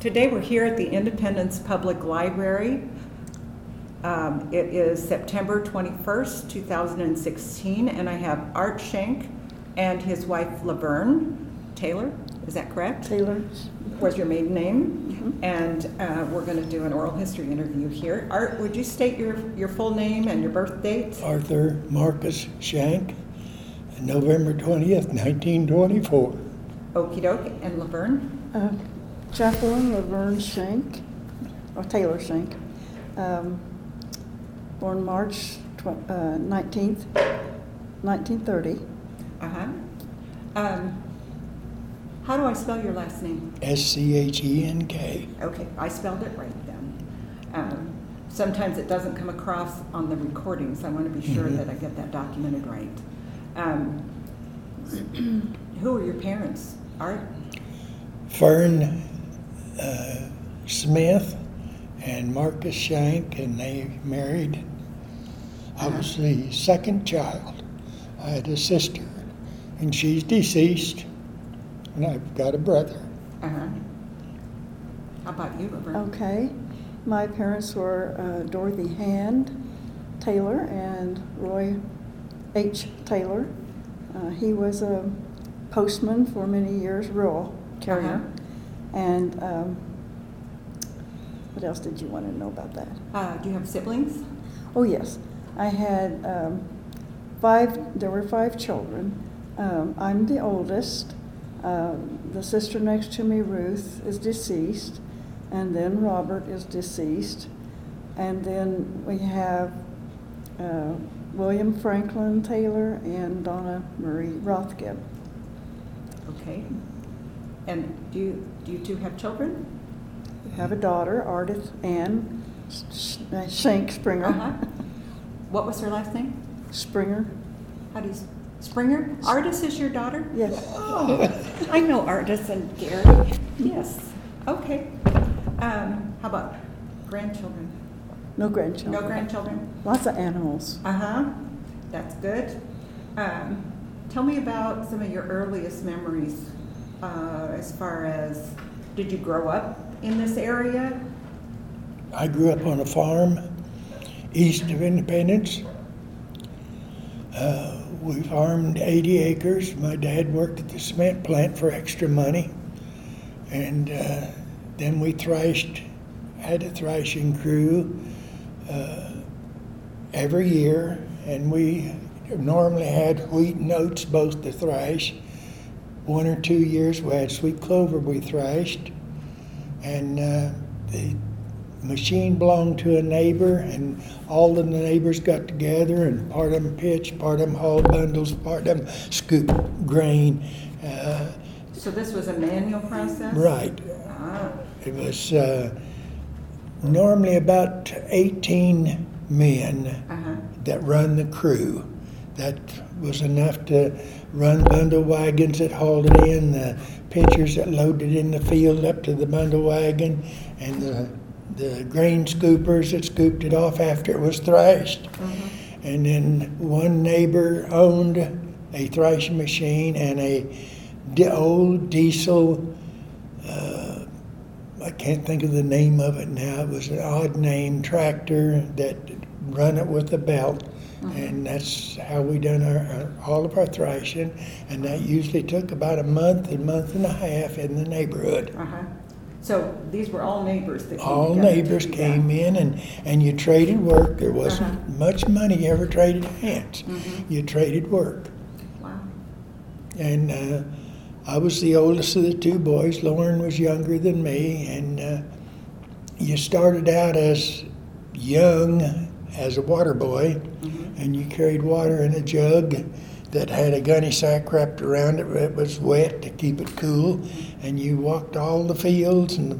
Today we're here at the Independence Public Library. It is September 21st, 2016, and I have Art Shank and his wife LaVerne Taylor. Is that correct? Taylor. Was your maiden name, mm-hmm. And we're going to do an oral history interview here. Art, would you state your full name and your birth date? Arthur Marcus Shank, November 20th, 1924. Okie doke. And LaVerne? Jacqueline LaVerne Schenck, or Taylor Shank, born March 19th, 1930. Uh-huh. How do I spell your last name? S-C-H-E-N-K. Okay, I spelled it right then. Sometimes it doesn't come across on the recording, so I want to be sure mm-hmm. that I get that documented right. Who are your parents, Art? Fern Smith and Marcus Shank, and they married. I was the second child. I had a sister, and she's deceased, and I've got a brother. Uh-huh. How about you, Robert? Okay. My parents were Dorothy Hand Taylor and Roy H. Taylor. He was a postman for many years, rural carrier. Uh-huh. And what else did you want to know about that? Do you have siblings? Oh, yes. I had there were five children. I'm the oldest. The sister next to me, Ruth, is deceased, and then Robert is deceased. And then we have William Franklin Taylor and Donna Marie Rothgeb. Okay. And do you two have children? We have a daughter, Artis Ann Shank Springer. Uh-huh. What was her last name? Springer. How do you... Springer? Artis is your daughter? Yes. Oh, I know Artis and Gary. Yes. Okay. How about grandchildren? No grandchildren. No grandchildren? Lots of animals. Uh-huh. That's good. Tell me about some of your earliest memories as far as, did you grow up in this area? I grew up on a farm east of Independence. We farmed 80 acres. My dad worked at the cement plant for extra money. And then we thrashed, had a thrashing crew every year. And we normally had wheat and oats both to thrash. 1 or 2 years we had sweet clover we thrashed. And the machine belonged to a neighbor, and all of the neighbors got together, and part of them pitched, part of them hauled bundles, part of them scooped grain. So this was a manual process? Right. Ah. It was normally about 18 men uh-huh. that run the crew. That was enough to run bundle wagons that hauled it in, the pitchers that loaded in the field up to the bundle wagon, and the grain scoopers that scooped it off after it was thrashed. Mm-hmm. And then one neighbor owned a thrashing machine and an old diesel, I can't think of the name of it now, it was an odd name, tractor that run it with a belt. Mm-hmm. And that's how we done all of our thrashing. And that usually took about a month and a half in the neighborhood. Uh-huh. So these were all neighbors that came all neighbors came in, and you traded work. There wasn't uh-huh. much money ever traded hands. Mm-hmm. You traded work. Wow. And I was the oldest of the two boys. Lauren was younger than me. And you started out as young as a water boy, mm-hmm. and you carried water in a jug that had a gunny sack wrapped around it. It was wet to keep it cool, and you walked all the fields and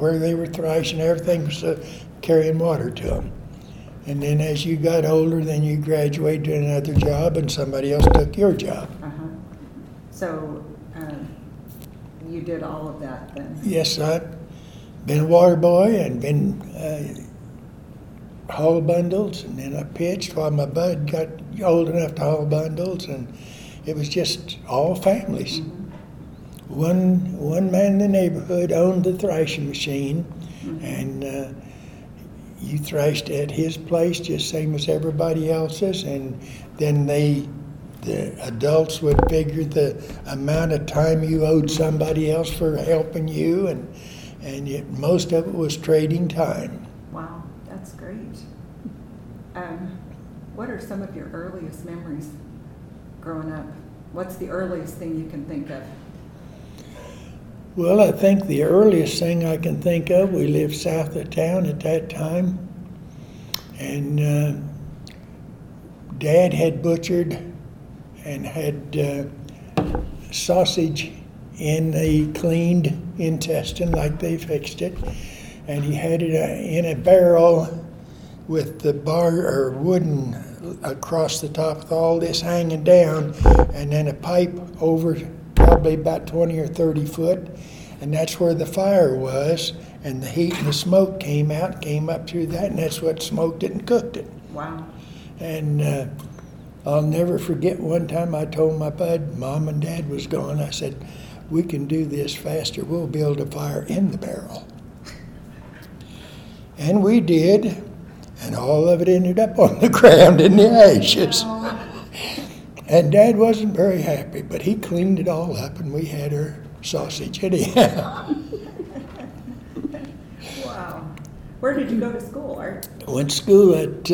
where they were thrashing. Everything was carrying water to them. And then as you got older, then you graduated to another job, and somebody else took your job. Uh-huh. So you did all of that then? Yes, I've been a water boy and been haul bundles, and then I pitched while my bud got old enough to haul bundles, and it was just all families. Mm-hmm. One man in the neighborhood owned the thrashing machine, and you thrashed at his place just same as everybody else's, and then the adults would figure the amount of time you owed somebody else for helping you, and most of it was trading time. Wow, that's great. What are some of your earliest memories growing up? What's the earliest thing you can think of? Well, I think the earliest thing I can think of, we lived south of town at that time, and Dad had butchered and had sausage in the cleaned intestine like they fixed it, and he had it in a barrel with the bar or wooden across the top with all this hanging down, and then a pipe over probably about 20 or 30 foot, and that's where the fire was, and the heat and the smoke came up through that, and that's what smoked it and cooked it. Wow. And I'll never forget one time I told my bud, Mom and Dad was gone, I said, we can do this faster, we'll build a fire in the barrel. And we did, and all of it ended up on the ground in the ashes. Wow. And Dad wasn't very happy, but he cleaned it all up, and we had our sausage anyhow. Wow. Where did you go to school, Art? I went to school at,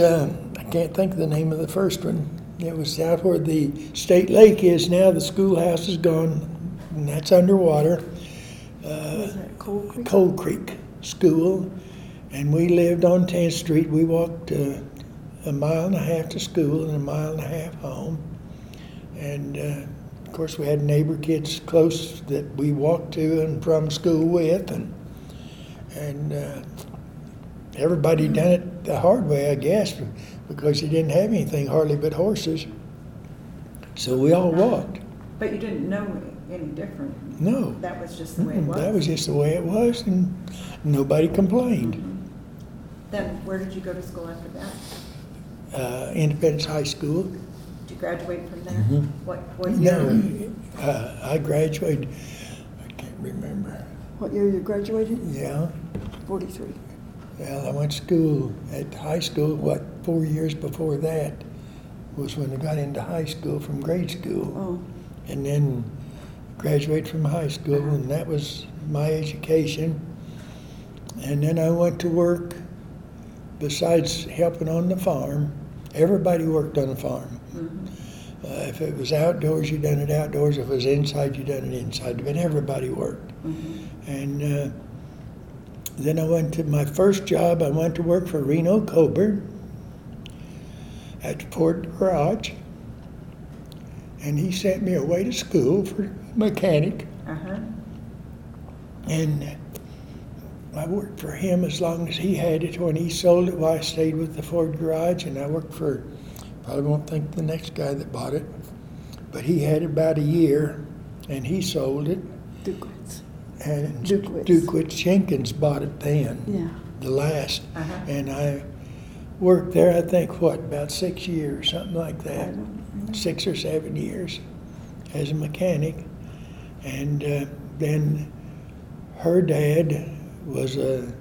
I can't think of the name of the first one. It was out where the state lake is now. The schoolhouse is gone, and that's underwater. Was that Cold Creek? Cold Creek School. And we lived on 10th Street. We walked a mile and a half to school and a mile and a half home. And of course we had neighbor kids close that we walked to and from school with, and everybody done it the hard way, I guess, because you didn't have anything hardly but horses. So we all walked. But you didn't know any different. No. That was just the way it was. That was just the way it was, and nobody complained. Mm-hmm. Then where did you go to school after that? Independence High School. Graduate from there? Mm-hmm. What year? No, I graduated, I can't remember. What year you graduated? Yeah. 43. Well, I went to school at high school, 4 years before that was when I got into high school from grade school. Oh. And then graduated from high school, and that was my education. And then I went to work, besides helping on the farm. Everybody worked on the farm. Mm-hmm. If it was outdoors, you done it outdoors. If it was inside, you done it inside. But everybody worked. Mm-hmm. And then I went to my first job. I went to work for Reno Coburn at Port Garage, and he sent me away to school for mechanic. Uh-huh. And I worked for him as long as he had it. When he sold it, well, I stayed with the Ford Garage, and I worked for, probably won't think the next guy that bought it, but he had about a year, and he sold it. Dukowitz. And Dukowitz Jenkins bought it then, the last. Uh-huh. And I worked there, I think, about 6 years, something like that, 6 or 7 years as a mechanic. And then her dad was a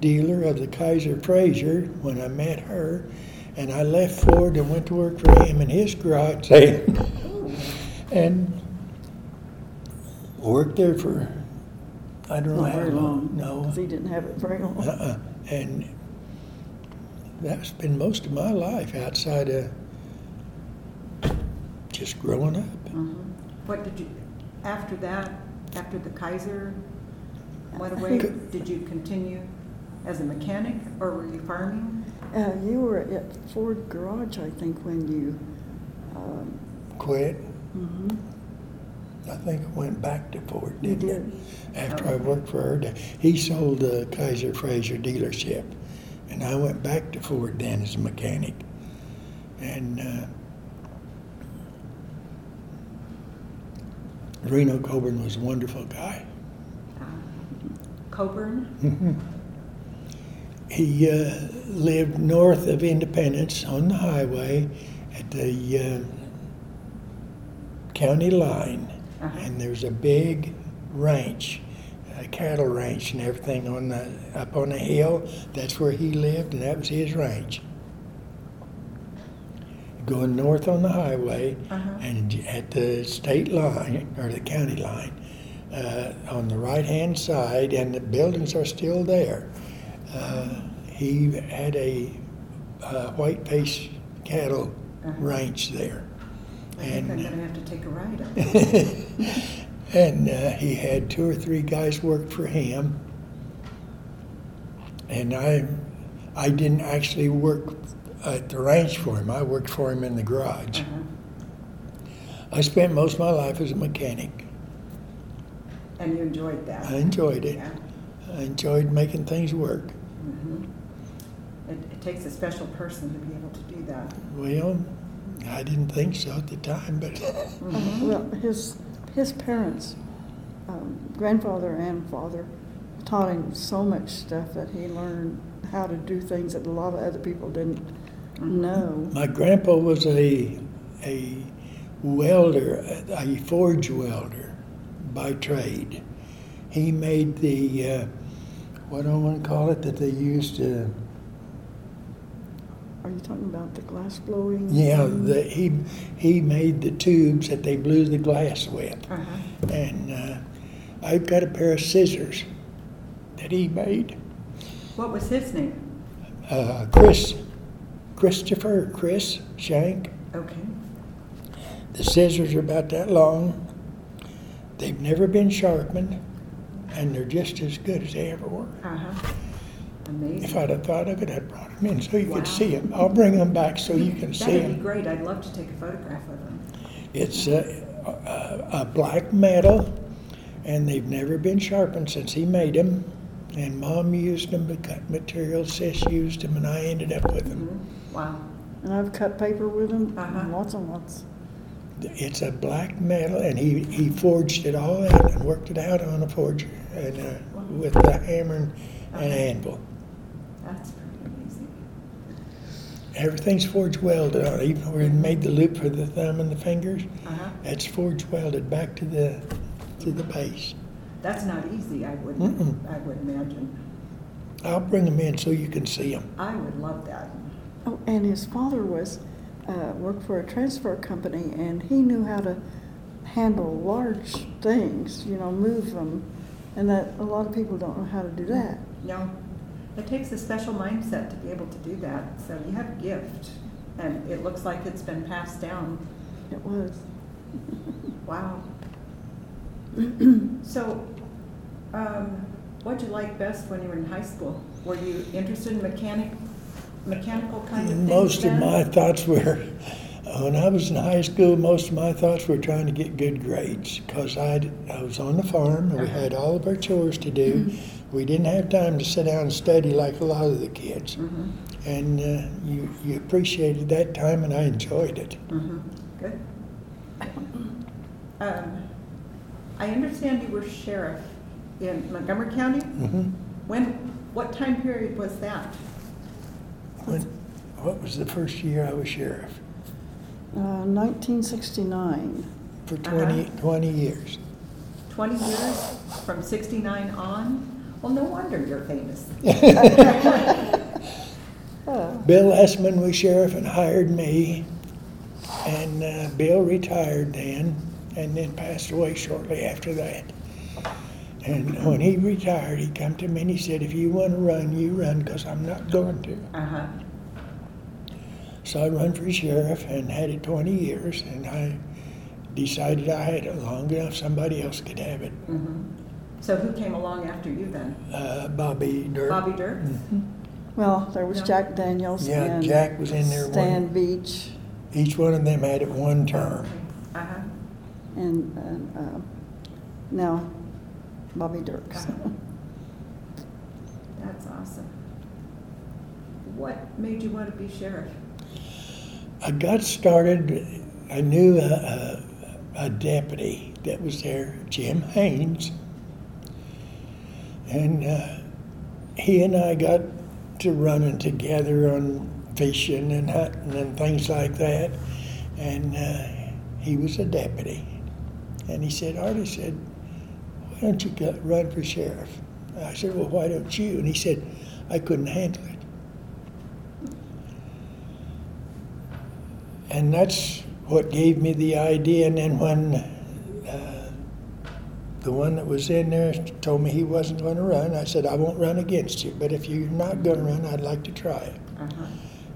dealer of the Kaiser Fraser when I met her, and I left Ford and went to work for him in his garage and worked there for, I don't know how long. No, because he didn't have it very long. And that's been most of my life outside of just growing up. Mm-hmm. What did you, after that, after the Kaiser? What away did you continue as a mechanic, or were you farming? You were at Ford Garage, I think, when you quit. Mm-hmm. I think I went back to Ford, didn't I? After I worked for her. He sold the Kaiser Fraser dealership, and I went back to Ford then as a mechanic. And Reno Coburn was a wonderful guy. Coburn? Mm-hmm. He lived north of Independence on the highway at the county line. Uh-huh. And there's a big ranch, a cattle ranch and everything on the, up on the hill. That's where he lived, and that was his ranch. Going north on the highway, and at the state line, or the county line, on the right-hand side, and the buildings are still there. He had a white-faced cattle ranch there. I think I'm going to have to take a ride up there. And he had 2 or 3 guys work for him. And I didn't actually work at the ranch for him. I worked for him in the garage. I spent most of my life as a mechanic. And you enjoyed that? I enjoyed it. Yeah. I enjoyed making things work. It takes a special person to be able to do that. Well, I didn't think so at the time, but... Well, his parents, grandfather and father, taught him so much stuff that he learned how to do things that a lot of other people didn't know. My grandpa was a welder, a forge welder by trade. He made the, what do I want to call it, that they used to... Are you talking about the glass blowing? Yeah, he made the tubes that they blew the glass with. And I've got a pair of scissors that he made. What was his name? Christopher Shank. Okay. The scissors are about that long. They've never been sharpened, and they're just as good as they ever were. Amazing. If I'd have thought of it, I'd brought them in so you could see them. I'll bring them back so you can see them. That would be great. I'd love to take a photograph of them. It's a black metal, and they've never been sharpened since he made them. And Mom used them to cut material, Sis used them, and I ended up with them. Wow. And I've cut paper with them lots and lots. It's a black metal, and he forged it all out and worked it out on a forge and, with a hammer and an anvil. That's pretty amazing. Everything's forge welded on it, even where it made the loop for the thumb and the fingers. That's forge welded back to the base. That's not easy, I would imagine. I'll bring them in so you can see them. I would love that. Oh, and his father was worked for a transfer company, and he knew how to handle large things, you know, move them, and that a lot of people don't know how to do that. No, it takes a special mindset to be able to do that. So you have a gift, and it looks like it's been passed down. It was. Wow. So, what did you like best when you were in high school? Were you interested in mechanical kind of things? Most of my thoughts were, when I was in high school, most of my thoughts were trying to get good grades, because I was on the farm, and we had all of our chores to do. We didn't have time to sit down and study like a lot of the kids. And you appreciated that time, and I enjoyed it. Good. I understand you were sheriff in Montgomery County. What time period was that? What was the first year I was sheriff? 1969. For 20 years. 20 years from 69 on? Well, no wonder you're famous. Bill Lessman was sheriff and hired me, and Bill retired then, and then passed away shortly after that. And when he retired, he come to me and he said, if you want to run, you run, because I'm not going to. So I run for sheriff and had it 20 years, and I decided I had it long enough, somebody else could have it. So who came along after you then? Bobby Dur. Bobby Dur? Well, there was Jack Daniels, and Jack was in there. Stan Beach. Each one of them had it one term. And now Bobby Dirk. That's awesome. What made you want to be sheriff? I got started, I knew a deputy that was there, Jim Haynes, and he and I got to running together on fishing and hunting and things like that, and he was a deputy. And he said, Artie said, why don't you run for sheriff? I said, well, why don't you? And he said, I couldn't handle it. And that's what gave me the idea. And then when the one that was in there told me he wasn't going to run, I said, I won't run against you, but if you're not going to run, I'd like to try it. Uh-huh.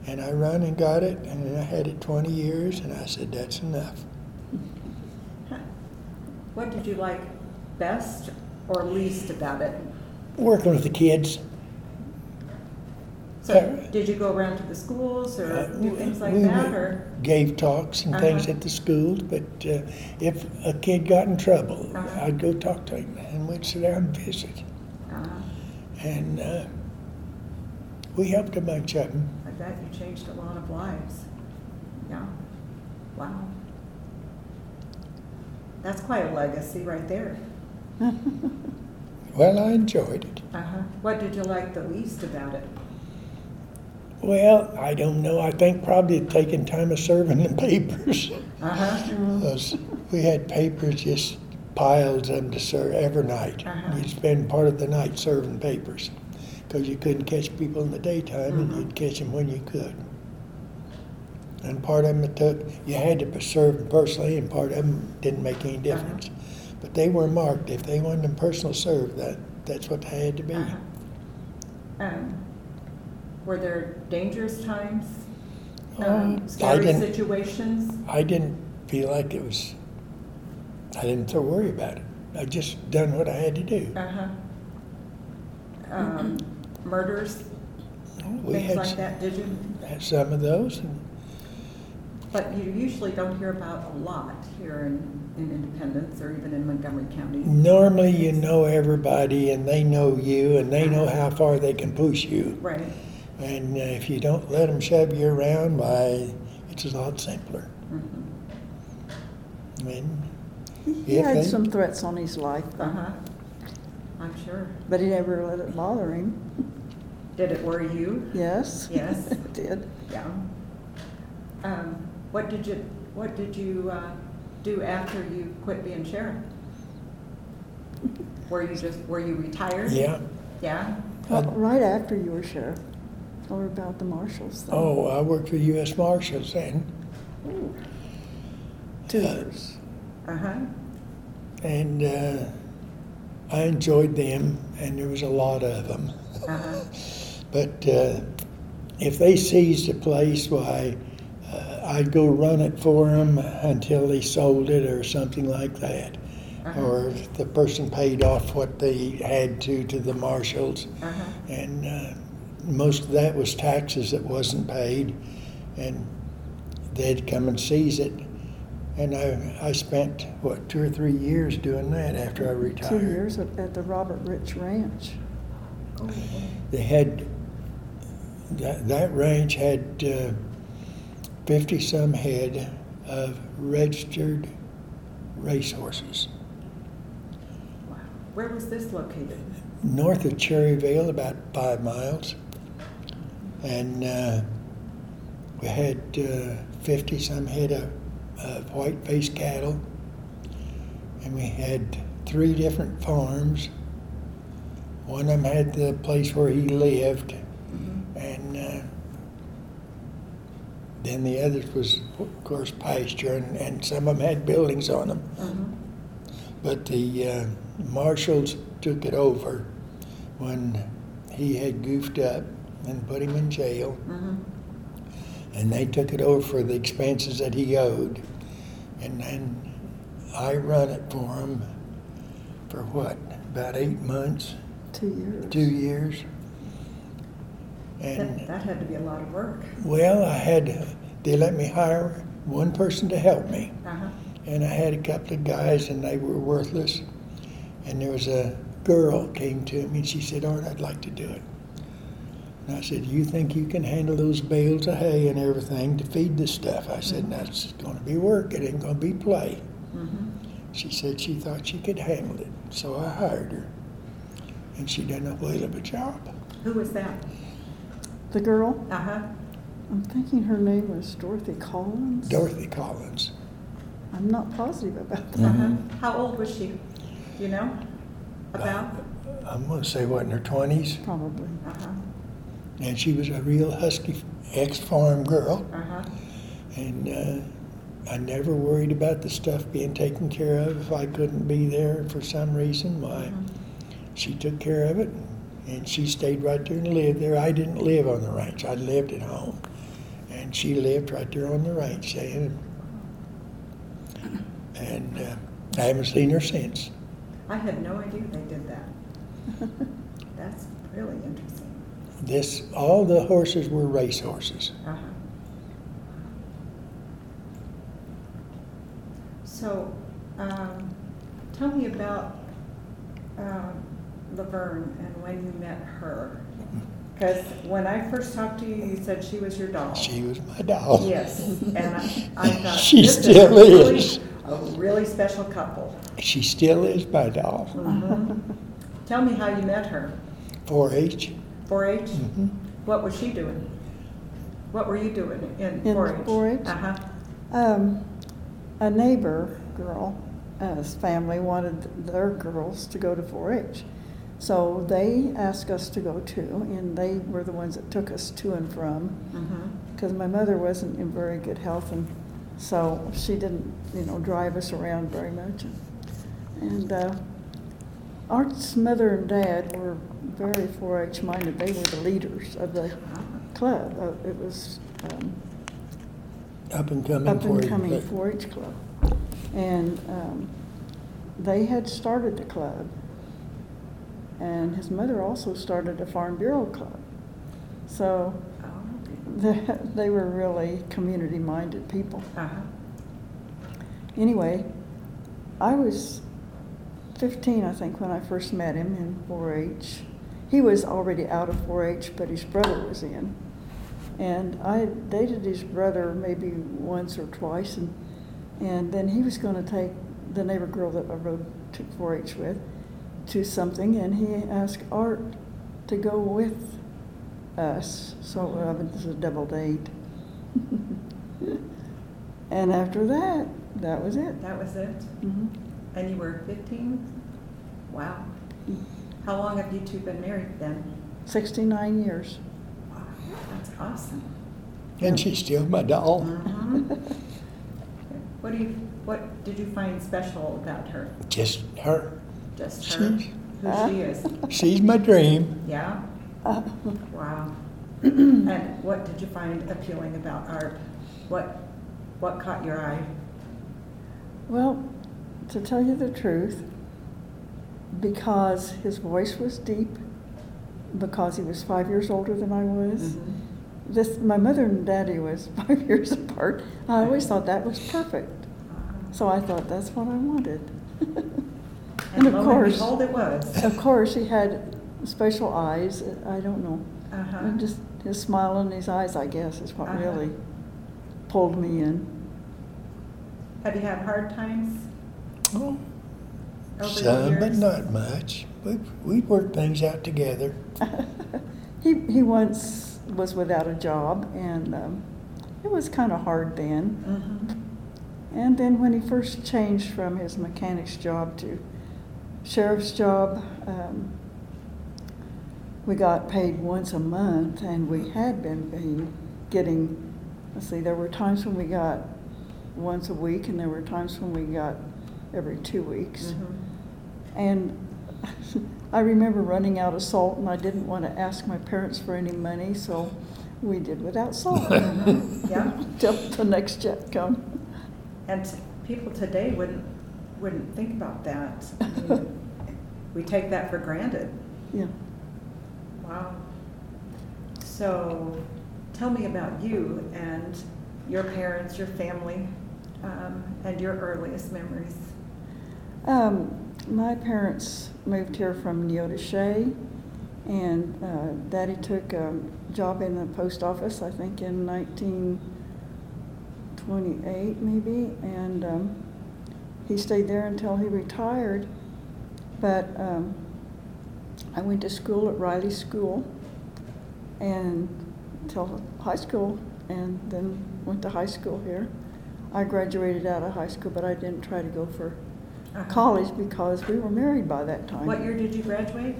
And I ran and got it, and then I had it 20 years, and I said, that's enough. What did you like best or least about it? Working with the kids. So did you go around to the schools or do things like that? Or gave talks and things at the schools, but if a kid got in trouble, I'd go talk to him, and we'd sit down and visit. And we helped a bunch of them. I bet you changed a lot of lives. Yeah. Wow. That's quite a legacy right there. Well, I enjoyed it. What did you like the least about it? Well, I don't know. I think probably taking time of serving the papers. We had papers, just piles of them to serve every night. You'd spend part of the night serving papers because you couldn't catch people in the daytime and you'd catch them when you could. And part of them it took, you had to serve them personally, and part of them didn't make any difference. But they were marked. If they wanted them personal served, that's what they had to be. Were there dangerous times, scary situations? I didn't feel like it was, I didn't so worry about it. I just done what I had to do. Murders, things like that, did you? Had some of those. But you usually don't hear about a lot here in Independence or even in Montgomery County. Normally you know everybody and they know you and they know how far they can push you. Right. And if you don't let them shove you around, why, it's a lot simpler. I mean, he had some threats on his life, though. I'm sure. But he never let it bother him. Did it worry you? Yes. Yes. It did. Yeah. What did you do after you quit being sheriff? Were you retired? Yeah. Well, right after you were sheriff. Or about the marshals then. Oh, I worked for U.S. Marshals then. 2 years. And I enjoyed them, and there was a lot of them. But if they seized a place, why, I'd go run it for them until they sold it or something like that. Or the person paid off what they had to the marshals. And most of that was taxes that wasn't paid, and they'd come and seize it. And I spent, 2 or 3 years doing that after I retired. 2 years at the Robert Rich Ranch. They had, that ranch had 50-some head of registered racehorses. Wow. Where was this located? North of Cherryvale, about 5 miles. And we had 50-some head of white-faced cattle, and we had 3 different farms. One of them had the place where he lived, and then the other was, of course, pasture, and some of them had buildings on them. But the marshals took it over when he had goofed up and put him in jail. And they took it over for the expenses that he owed. And then I run it for him for about 8 months? 2 years. 2 years. And that had to be a lot of work. Well, they let me hire one person to help me. And I had a couple of guys and they were worthless. And there was a girl came to me and she said, Art, I'd like to do it. And I said, you think you can handle those bales of hay and everything to feed this stuff? I said, that's going to be work. It ain't going to be play. She said she thought she could handle it. So I hired her. And she done a whale of a job. Who was that? The girl? I'm thinking her name was Dorothy Collins. Dorothy Collins. I'm not positive about that. How old was she? You know? About? I'm going to say, what, in her 20s? Probably. Uh-huh. And she was a real husky ex-farm girl. Uh-huh. And I never worried about the stuff being taken care of. If I couldn't be there for some reason, she took care of it. And she stayed right there and lived there. I didn't live on the ranch. I lived at home. And she lived right there on the ranch. And I haven't seen her since. I had no idea they did that. That's really interesting. All the horses were race horses. Uh-huh. So, tell me about LaVerne and when you met her. Because when I first talked to you, you said she was your doll. She was my doll. Yes, and I thought she still is. A really special couple. She still is my doll. Mm-hmm. Tell me how you met her. 4-H. 4-H? Mm-hmm. What was she doing? What were you doing in 4-H? 4-H? Uh-huh. A neighbor girl, his family wanted their girls to go to 4-H. So they asked us to go too, and they were the ones that took us to and from, because my mother wasn't in very good health, and so she didn't, drive us around very much. And Art's mother and dad were very 4-H minded. They were the leaders of the club. It was up and coming 4-H club, and they had started the club. And his mother also started a Farm Bureau Club. So they were really community-minded people. Uh-huh. Anyway, I was 15, I think, when I first met him in 4-H. He was already out of 4-H, but his brother was in. And I dated his brother maybe once or twice, and then he was going to take the neighbor girl that I rode to 4-H with to something, and he asked Art to go with us. So it was a double date. And after that, that was it. That was it? Mm-hmm. And you were 15? Wow. How long have you two been married then? 69 years. Wow, that's awesome. And she's still my doll. Uh-huh. What did you find special about her? Just her. Just her, who she is. She's my dream. Yeah? Wow. And what did you find appealing about Art? What caught your eye? Well, to tell you the truth, because his voice was deep, because he was 5 years older than I was. Mm-hmm. My mother and daddy was 5 years apart. I always thought that was perfect. So I thought that's what I wanted. And of course, behold, it was. Of course, he had special eyes. I don't know. Uh-huh. Just his smile and his eyes, I guess, is what really pulled me in. Have you had hard times? Oh, some, but not much. We worked things out together. He once was without a job, and it was kind of hard then. Mm-hmm. And then when he first changed from his mechanic's job to sheriff's job, we got paid once a month, and we had been getting, there were times when we got once a week, and there were times when we got every 2 weeks. Mm-hmm. And I remember running out of salt, and I didn't want to ask my parents for any money, so we did without salt. Yeah. Till the next check come. And people today wouldn't think about that. I mean, we take that for granted. Yeah. Wow. So, tell me about you and your parents, your family, and your earliest memories. My parents moved here from Neodache, and Daddy took a job in the post office, I think in 1928 maybe, and he stayed there until he retired, but I went to school at Riley School and till high school, and then went to high school here. I graduated out of high school, but I didn't try to go for college because we were married by that time. What year did you graduate?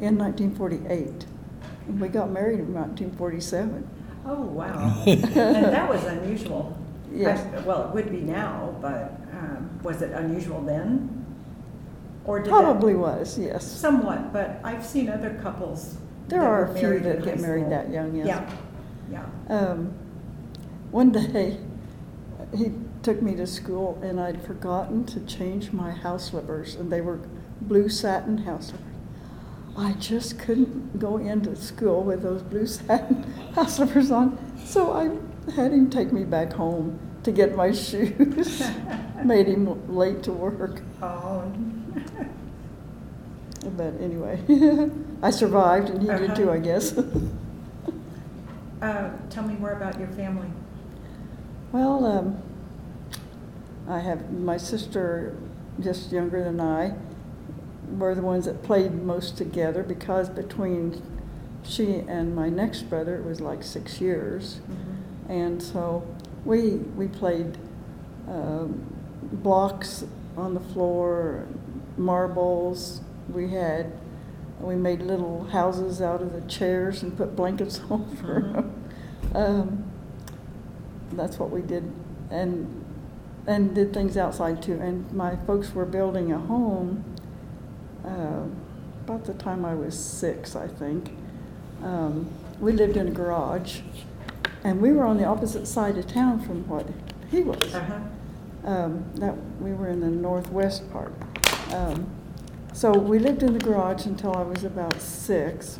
In 1948. We got married in 1947. Oh, wow. And that was unusual. Yes. Well, it would be now, but was it unusual then? Or did probably was, yes. Somewhat, but I've seen other couples. There are a few that get married that young, yes. Yeah. One day, he took me to school, and I'd forgotten to change my house slippers, and they were blue satin house slippers. I just couldn't go into school with those blue satin house slippers on, so I had him take me back home to get my shoes. Made him late to work. Oh. But anyway, I survived, and he did too, I guess. Tell me more about your family. Well, I have my sister, just younger than I, were the ones that played most together because between she and my next brother, it was like 6 years. Mm-hmm. And so we played blocks on the floor, marbles. We made little houses out of the chairs and put blankets over them. Mm-hmm. That's what we did, and did things outside too. And my folks were building a home about the time I was 6, I think. We lived in a garage, and we were on the opposite side of town from what he was. Uh-huh. That we were in the northwest part. So we lived in the garage until I was about 6.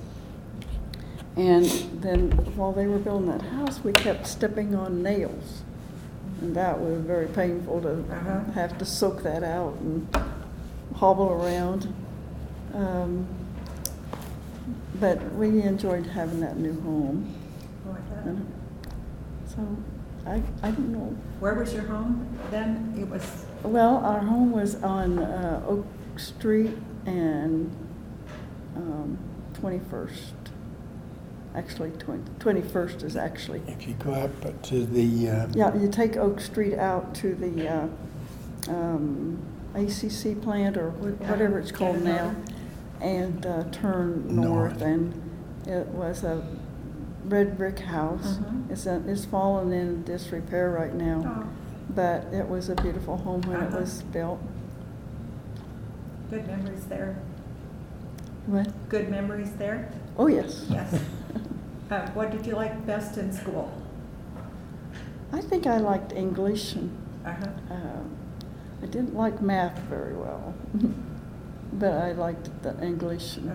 And then while they were building that house, we kept stepping on nails. And that was very painful to have to soak that out and hobble around. But we enjoyed having that new home. Oh, I thought. And so I don't know. Where was your home then? It was. Well, our home was on Oak Street and 21st. Actually, 21st is actually. If you go up to the. You take Oak Street out to the ACC plant or whatever it's called now, and turn north, and it was a red brick house. Mm-hmm. It's fallen in disrepair right now, but it was a beautiful home when it was built. Good memories there. What? Good memories there? Oh, yes. Yes. What did you like best in school? I think I liked English. And, I didn't like math very well, but I liked the English. And,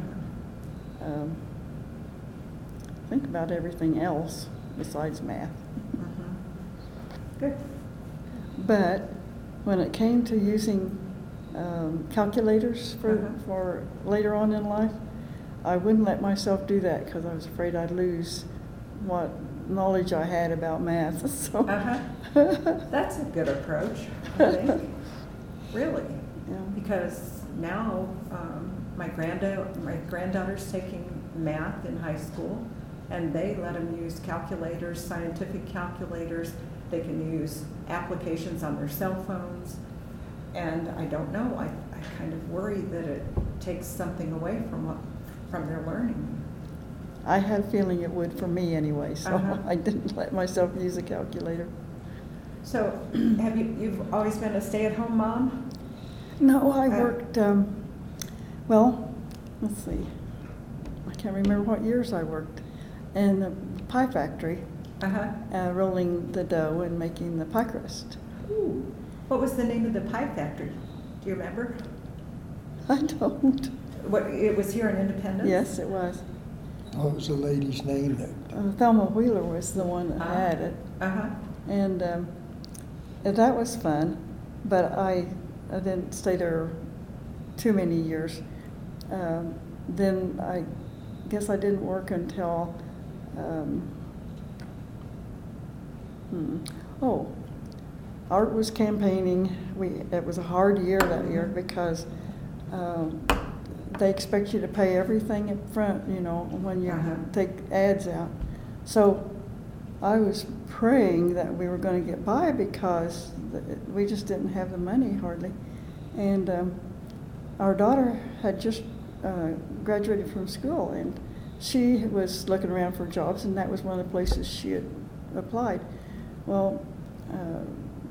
I think about everything else besides math. Good. But when it came to using calculators for later on in life, I wouldn't let myself do that because I was afraid I'd lose what knowledge I had about math. So. That's a good approach, I think. Really, yeah. Because now my granddaughter's taking math in high school, and they let them use calculators, scientific calculators. They can use applications on their cell phones. And I don't know, I kind of worry that it takes something away from their learning. I had a feeling it would for me anyway, so I didn't let myself use a calculator. So you've always been a stay-at-home mom? No, I worked, let's see. I can't remember what years I worked in the pie factory, rolling the dough and making the pie crust. Ooh. What was the name of the pie factory? Do you remember? I don't. It was here in Independence? Yes, it was. What was the lady's name? Thelma Wheeler was the one that had it. And that was fun, but I didn't stay there too many years. Then I guess I didn't work until, Art was campaigning. It was a hard year that year because they expect you to pay everything up front, you know, when you take ads out. So I was praying that we were going to get by because we just didn't have the money hardly. And our daughter had just graduated from school, and she was looking around for jobs, and that was one of the places she had applied. Well,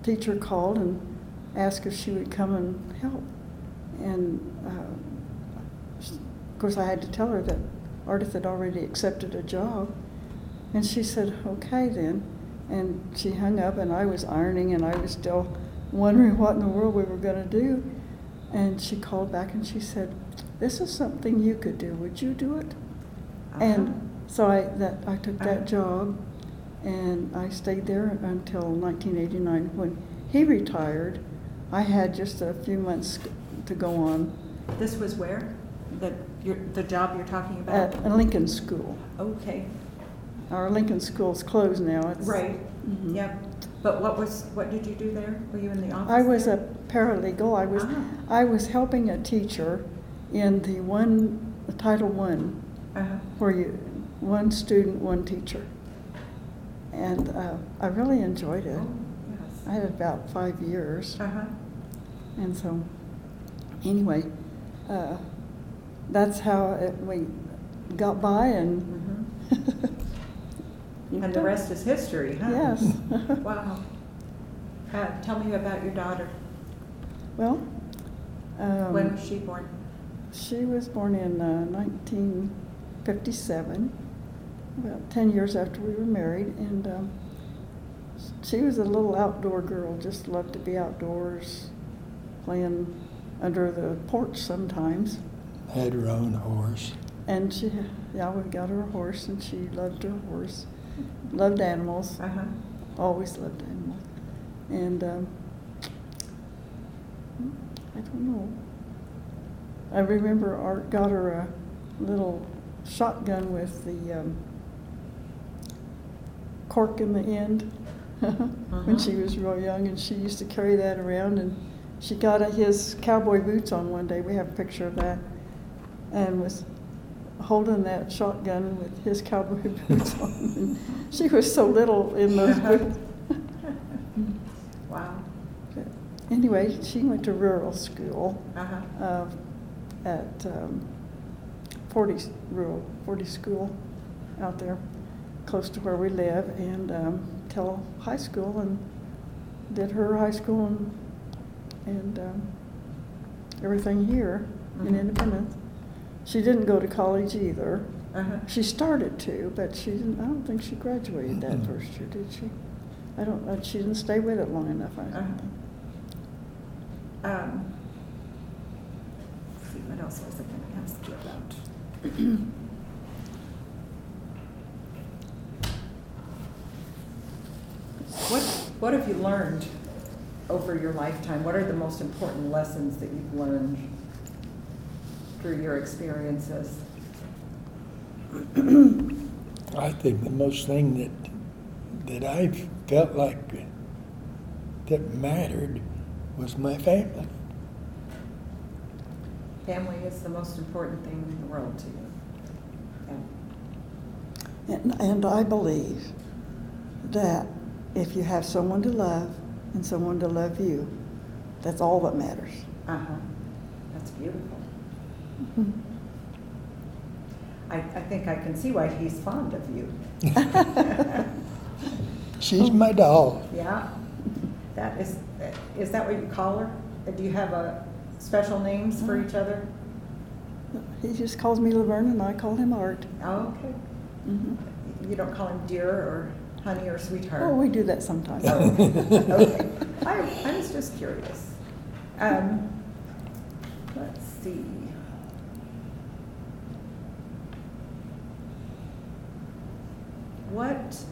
teacher called and asked if she would come and help. And of course I had to tell her that Artis had already accepted a job. And she said, okay then. And she hung up, and I was ironing, and I was still wondering what in the world we were gonna do. And she called back and she said, this is something you could do, would you do it? Uh-huh. And so I took that job, and I stayed there until 1989 when he retired. I had just a few months to go on. This was where? The job you're talking about? At Lincoln School. Okay. Our Lincoln School's closed now. It's, right. Mm-hmm. Yeah. But what did you do there? Were you in the office? I was there? A paralegal. I was helping a teacher in the Title I, uh-huh, where you one student, one teacher. And I really enjoyed it. Oh, yes. I had about 5 years. Uh-huh. And so, anyway, that's how we got by, and mm-hmm. And the rest is history, huh? Yes. Wow. Tell me about your daughter. Well, when was she born? She was born in 1957, about 10 years after we were married, and she was a little outdoor girl, just loved to be outdoors, playing under the porch sometimes. Had her own horse. And she, yeah, we got her a horse, and she loved her horse. Loved animals. Uh-huh. Always loved animals. And I don't know. I remember Art got her a little shotgun with the cork in the end when she was real young, and she used to carry that around, and she got his cowboy boots on one day. We have a picture of that. And was holding that shotgun with his cowboy boots on. And she was so little in those boots. Wow. But anyway, she went to rural school at 40 School out there, close to where we live, and till high school, and did her high school and everything here in Independence. She didn't go to college either. Uh-huh. She started to, but she didn't. I don't think she graduated that first year, did she? I don't know. She didn't stay with it long enough, I don't know. Let's see, what else was I going to ask you about? What have you learned over your lifetime? What are the most important lessons that you've learned through your experiences? I think the most thing that I felt like that mattered was my family. Family is the most important thing in the world to you. Yeah. And I believe that if you have someone to love and someone to love you, that's all that matters. Uh-huh. That's beautiful. Mm-hmm. I think I can see why he's fond of you. She's my doll. Yeah. That is that what you call her? Do you have special names for each other? He just calls me Laverne, and I call him Art. Oh, okay. Mm-hmm. You don't call him dear or honey or sweetheart? Oh, we do that sometimes. Oh, okay. Okay. I was just curious. Let's see. What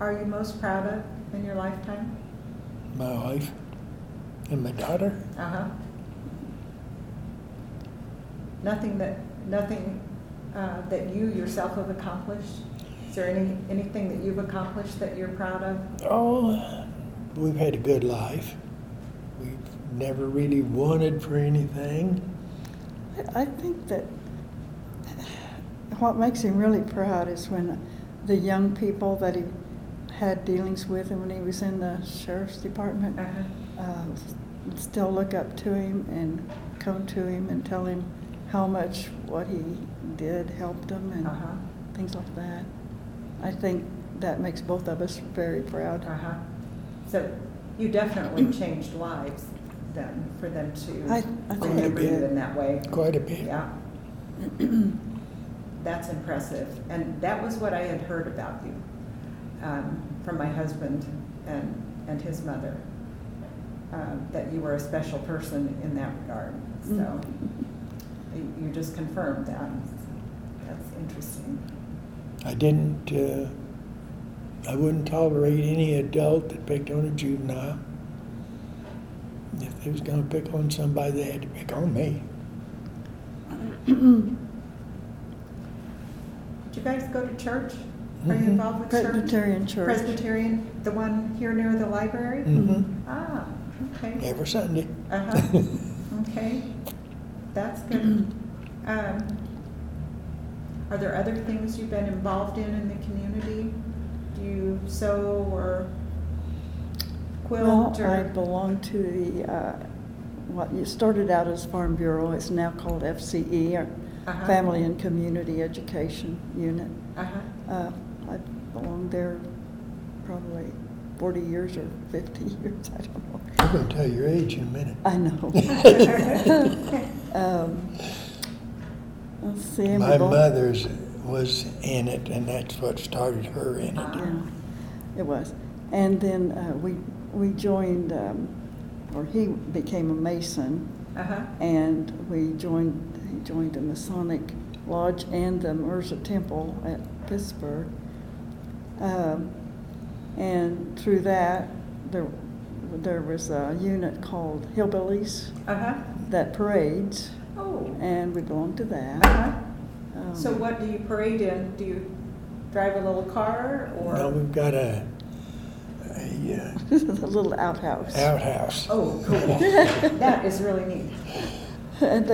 are you most proud of in your lifetime? My wife and my daughter. Uh-huh. Nothing that you yourself have accomplished? Is there anything that you've accomplished that you're proud of? Oh, we've had a good life. We've never really wanted for anything. I think that what makes him really proud is when the young people that he had dealings with, and when he was in the sheriff's department, still look up to him and come to him and tell him how much what he did helped him and things like that. I think that makes both of us very proud. So you definitely changed lives then for them to remember you in that way. Quite a bit. Yeah. That's impressive. And that was what I had heard about you from my husband and his mother, that you were a special person in that regard. So you just confirmed that. That's interesting. I didn't, I wouldn't tolerate any adult that picked on a juvenile. If they was going to pick on somebody, they had to pick on me. Did you guys go to church? Are you involved with Presbyterian church? Presbyterian, the one here near the library? Ah, okay. Every Sunday. Okay, that's good. Are there other things you've been involved in the community? Do you sew or quilt? Well, I belong to the, what you started out as Farm Bureau, it's now called FCE, or Family and Community Education Unit. I belonged there probably 40 years or 50 years, I don't know. I'm going to tell your age in a minute. I know. Let's see, my mother's was in it, and that's what started her in it. Yeah, it was. And then we joined, or he became a Mason, and he joined the Masonic Lodge and the Mirza Temple at Pittsburgh. And through that, there was a unit called Hillbillies that parades. Oh. And we belong to that. So what do you parade in? Do you drive a little car or? No, we've got a little outhouse. Outhouse. Oh, cool. That is really neat. And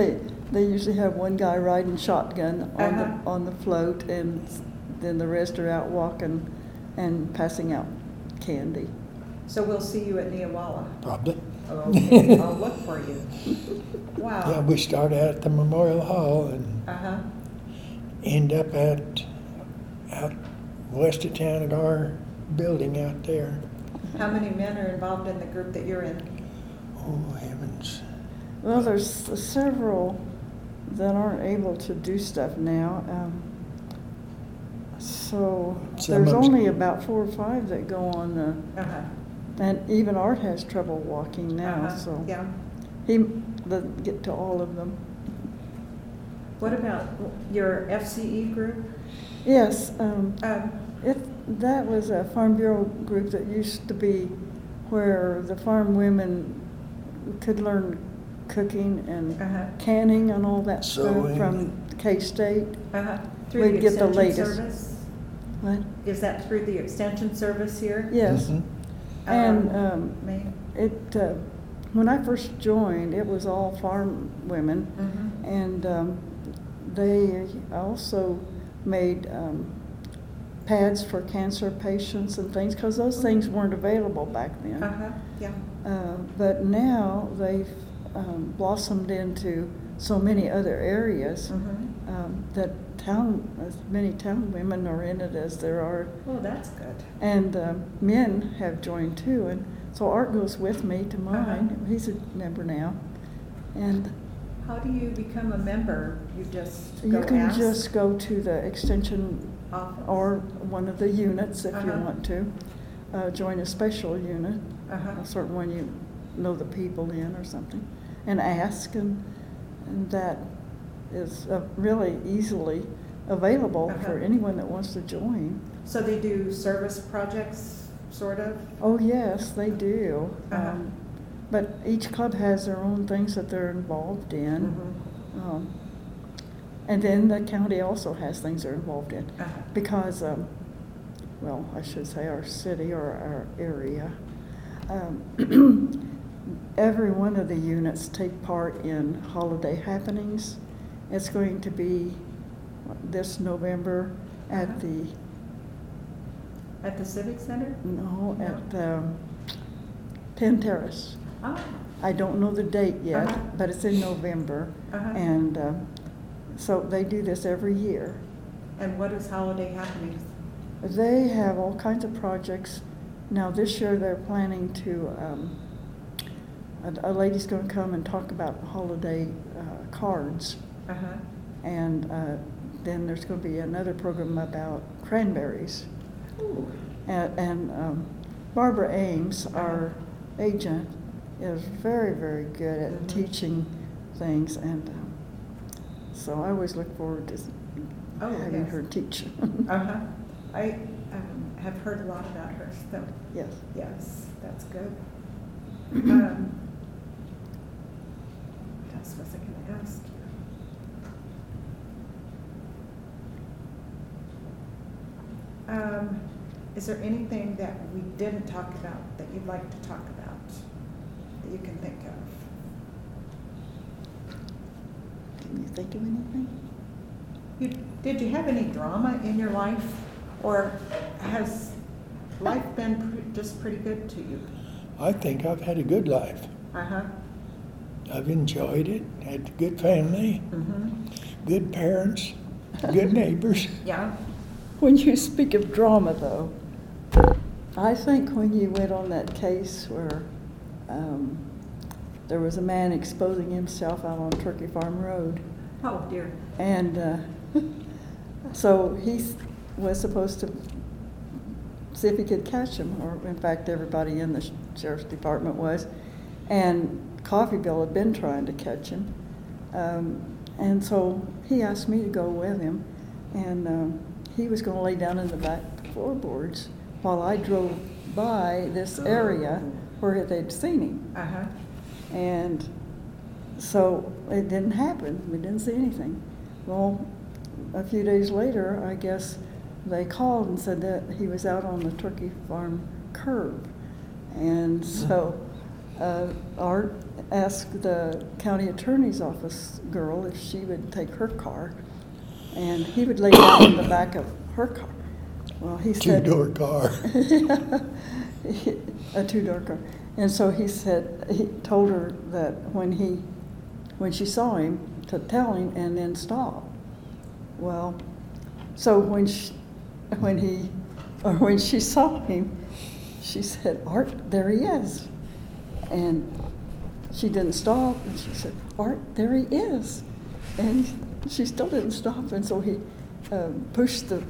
they usually have one guy riding shotgun on the float, and then the rest are out walking and passing out candy. So we'll see you at Neowalla. Probably. Okay, I'll look for you. Wow. Yeah, we start out at the Memorial Hall and end up out west of town at our building out there. How many men are involved in the group that you're in? Oh, heavens. Well, there's several that aren't able to do stuff now. So there's only about 4 or 5 that go on the... And even Art has trouble walking now, so he doesn't get to all of them. What about your FCE group? Yes, that was a Farm Bureau group that used to be where the farm women could learn cooking and canning and all that stuff from K-State. We'd get the latest. Service? What? Is that through the Extension Service here? Yes. And when I first joined, it was all farm women, and they also made pads for cancer patients and things, because those things weren't available back then. But now they've blossomed into so many other areas that as many town women are in it as there are. Oh, that's good. And men have joined too, and so Art goes with me to mine. He's a member now. And how do you become a member? You can just go to the extension office or one of the units if you want to join a special unit, a certain one you know the people in or something, and ask, and that is really easily available for anyone that wants to join. So they do service projects, sort of? Oh yes, they do. But each club has their own things that they're involved in. And then the county also has things they're involved in, because, well, I should say our city or our area, every one of the units take part in holiday happenings. It's going to be this November at the... At the Civic Center? No, at Penn Terrace. Oh. I don't know the date yet, uh-huh. but it's in November. Uh-huh. And so they do this every year. And what is Holiday Happenings? They have all kinds of projects. Now this year they're planning to, a lady's going to come and talk about holiday cards. Uh-huh. And then there's going to be another program about cranberries. Ooh. And Barbara Ames, uh-huh. our agent, is very, very good at mm-hmm. teaching things, and so I always look forward to having yes. her teach. Uh-huh. I have heard a lot about her, so yes. Yes, that's good. What else was I going to ask you? Is there anything that we didn't talk about that you'd like to talk about, that you can think of? Can you think of anything? Did you have any drama in your life, or has life been just pretty good to you? I think I've had a good life. Uh-huh. I've enjoyed it, had a good family, mm-hmm. good parents, good neighbors. Yeah. When you speak of drama, though, I think when you went on that case where there was a man exposing himself out on Turkey Farm Road. Oh, dear. And so he was supposed to see if he could catch him, or in fact, everybody in the sheriff's department was. And Coffeyville had been trying to catch him. And so he asked me to go with him. And he was going to lay down in the back floorboards while I drove by this area where they'd seen him. Uh-huh. And so it didn't happen. We didn't see anything. Well, a few days later, I guess they called and said that he was out on the Turkey Farm curb. And so Art asked the county attorney's office girl if she would take her car. And he would lay down in the back of her car. Well, he said two-door car. A two-door car. And so he said he told her that when she saw him to tell him and then stop. Well, so when she saw him, she said, "Art, there he is," and she didn't stop. And she said, "Art, there he is," and she still didn't stop, and so he pushed the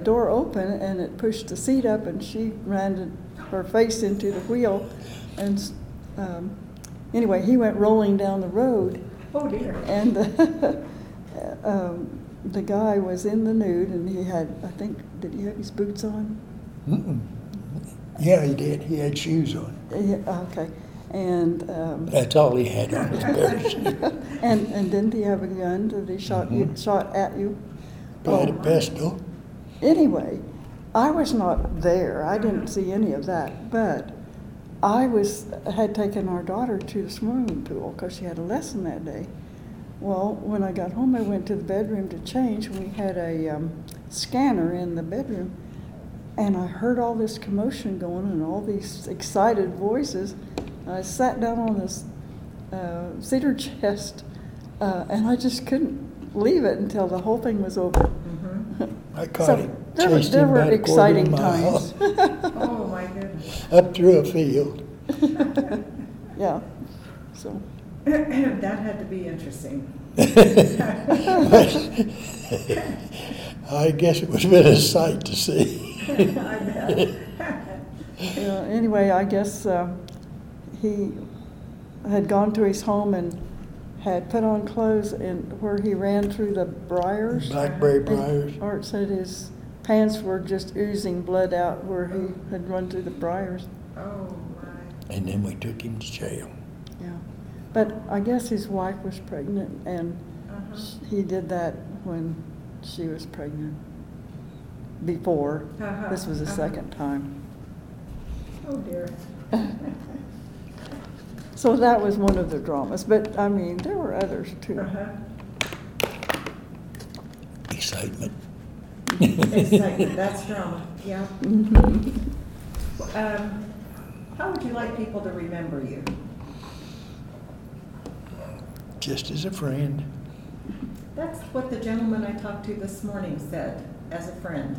door open, and it pushed the seat up, and she ran her face into the wheel. And anyway, he went rolling down the road. Oh, dear. And the guy was in the nude, and he had, I think, did he have his boots on? Mm-mm. Yeah, he did. He had shoes on. Yeah, okay. And that's all he had on his bear's. And didn't he have a gun that he shot mm-hmm. shot at you? Probably a pistol. Anyway, I was not there. I didn't see any of that. But I had taken our daughter to the swimming pool because she had a lesson that day. Well, when I got home, I went to the bedroom to change. We had a scanner in the bedroom, and I heard all this commotion going and all these excited voices. I sat down on this cedar chest, and I just couldn't leave it until the whole thing was over. Mm-hmm. I caught him. There were exciting times. Oh, my goodness. Up through a field. Yeah. So that had to be interesting. I guess it was a bit of a sight to see. I bet. Anyway, I guess he had gone to his home and had put on clothes and where he ran through the briars. Blackberry briars. Art said his pants were just oozing blood out where he had run through the briars. Oh, my. And then we took him to jail. Yeah. But I guess his wife was pregnant, and uh-huh. he did that when she was pregnant before. Uh-huh. This was the uh-huh. second time. Oh, dear. So that was one of the dramas, but I mean, there were others too. Uh-huh. Excitement. Excitement, that's drama, yeah. Mm-hmm. How would you like people to remember you? Just as a friend. That's what the gentleman I talked to this morning said, as a friend.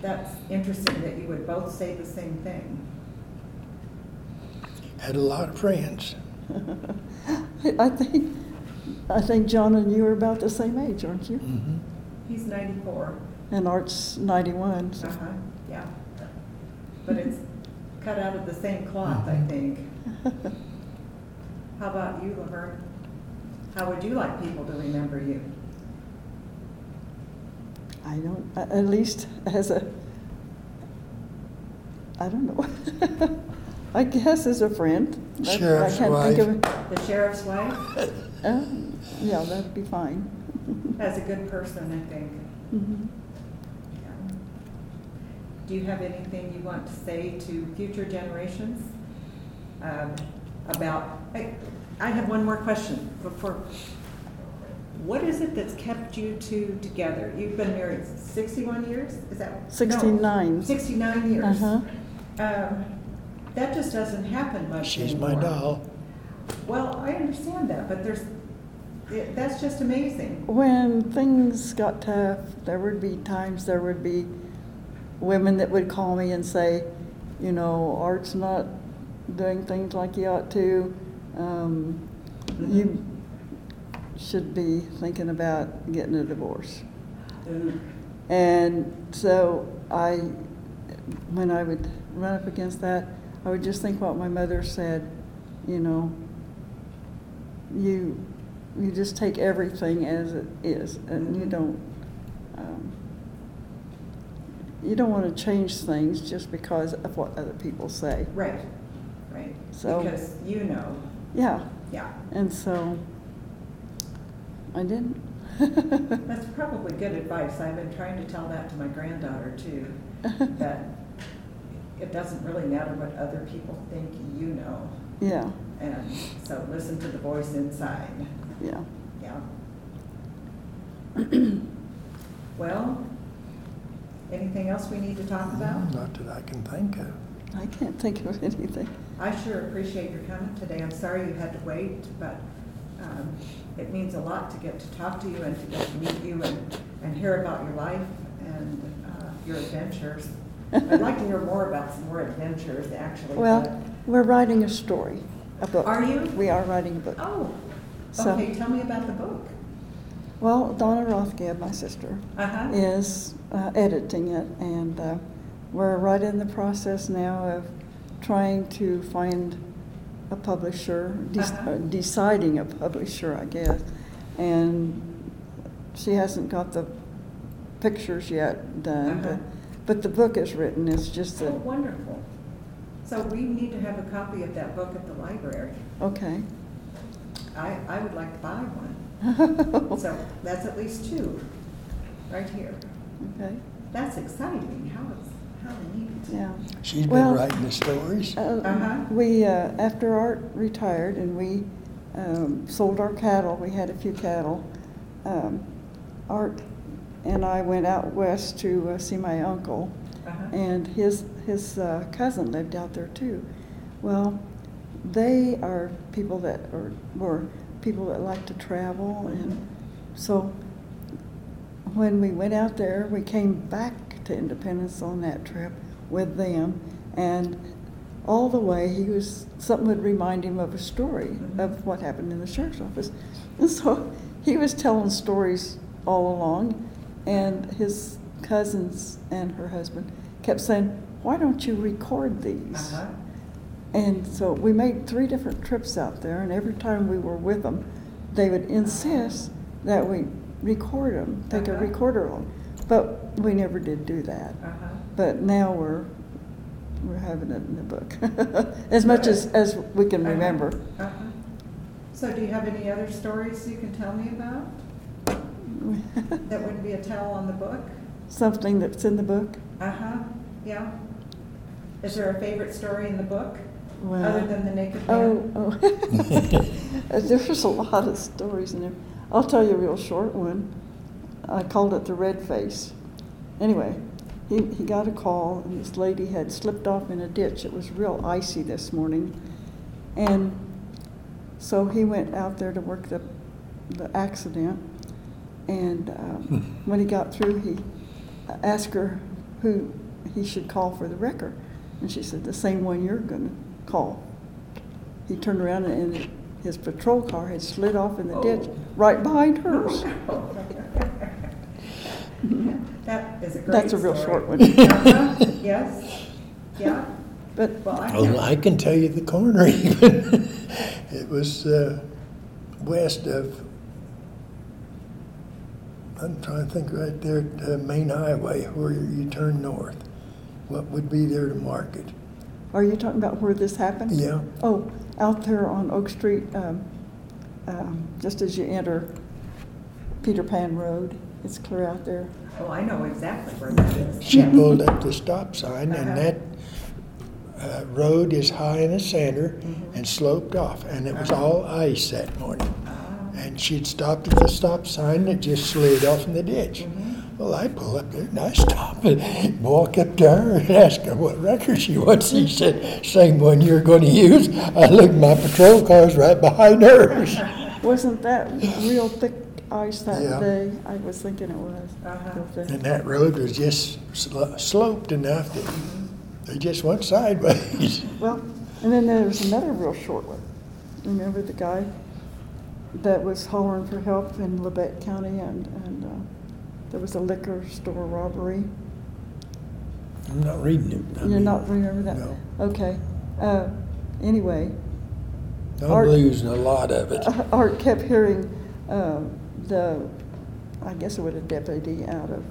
That's interesting that you would both say the same thing. Had a lot of friends. I think John and you are about the same age, aren't you? Mm-hmm. He's 94. And Art's 91. So. Uh-huh, yeah. But it's cut out of the same cloth, mm-hmm. I think. How about you, Laverne? How would you like people to remember you? I don't, at least as a, I don't know. I guess as a friend. Sheriff's wife. The sheriff's wife? Yeah, that'd be fine. As a good person, I think. Mm-hmm. Yeah. Do you have anything you want to say to future generations about? I have one more question before. What is it that's kept you two together? You've been married 61 years? Is that 69? No, 69 years. Uh-huh. That just doesn't happen much. She's anymore. My doll. Well, I understand that, but that's just amazing. When things got tough, there would be women that would call me and say, you know, Art's not doing things like he ought to. Mm-hmm. You should be thinking about getting a divorce. Mm-hmm. And so when I would run up against that, I would just think what my mother said, you know, you just take everything as it is, and mm-hmm. you don't want to change things just because of what other people say. Right, right. So because you know. Yeah. Yeah. And so I didn't. That's probably good advice. I've been trying to tell that to my granddaughter too. That it doesn't really matter what other people think, you know. Yeah. And so listen to the voice inside. Yeah. Yeah. Well, anything else we need to talk about? Not that I can think of. I can't think of anything. I sure appreciate your coming today. I'm sorry you had to wait, but it means a lot to get to talk to you and to get to meet you and hear about your life and your adventures. I'd like to hear more about some more adventures, actually. Well, we're writing a story, a book. Are you? We are writing a book. Oh, okay. So, tell me about the book. Well, Donna Rothgeb, my sister, uh-huh. is editing it, and we're right in the process now of trying to find a publisher, deciding a publisher, I guess. And she hasn't got the pictures yet done, uh-huh. But the book is written. It's just oh, wonderful. So we need to have a copy of that book at the library. Okay. I would like to buy one. So that's at least two, right here. Okay. That's exciting. How neat. Yeah. She's been writing the stories. Uh-huh. We after Art retired and we sold our cattle. We had a few cattle. Art and I went out west to see my uncle, uh-huh. and his cousin lived out there too. Well, they are people that were people that like to travel, mm-hmm. and so when we went out there, we came back to Independence on that trip with them, and all the way something would remind him of a story mm-hmm. of what happened in the sheriff's office, and so he was telling stories all along. And his cousins and her husband kept saying, why don't you record these? Uh-huh. And so we made 3 different trips out there, and every time we were with them, they would insist that we record them, take uh-huh. a recorder along. But we never did do that. Uh-huh. But now we're having it in the book, as much as we can uh-huh. remember. Uh-huh. So do you have any other stories you can tell me about? That would be a tell on the book? Something that's in the book? Uh-huh, yeah. Is there a favorite story in the book? Well, other than the naked man? Oh. There's a lot of stories in there. I'll tell you a real short one. I called it the Red Face. Anyway, he got a call, and this lady had slipped off in a ditch. It was real icy this morning. And so he went out there to work the accident. And when he got through, he asked her who he should call for the wrecker. And she said, the same one you're going to call. He turned around, and his patrol car had slid off in the ditch right behind hers. That is a great That's a real story. Short one. Yes. Yeah. But I can tell you the corner even. It was west of, I'm trying to think right there, Main Highway, where you turn north. What would be there to mark it? Are you talking about where this happened? Yeah. Oh, out there on Oak Street, just as you enter Peter Pan Road. It's clear out there. Oh, I know exactly where that is. She pulled up the stop sign, and that road is high in the center and sloped off, and it was all ice that morning. And she'd stopped at the stop sign that just slid off in the ditch. Well, I pull up there, and I stop and walk up to her and ask her what record she wants. She said, same one you're going to use. I looked, my patrol car's right behind hers. Wasn't that real thick ice that day? I was thinking it was. And that road was just sloped enough that they just went sideways. Well, and then there was another real short one. Remember the guy that was hollering for help in Labette County, and there was a liquor store robbery. I'm not reading it. You're not remember that? No. Okay. Anyway. I'm losing a lot of it. Art kept hearing I guess it was a deputy out of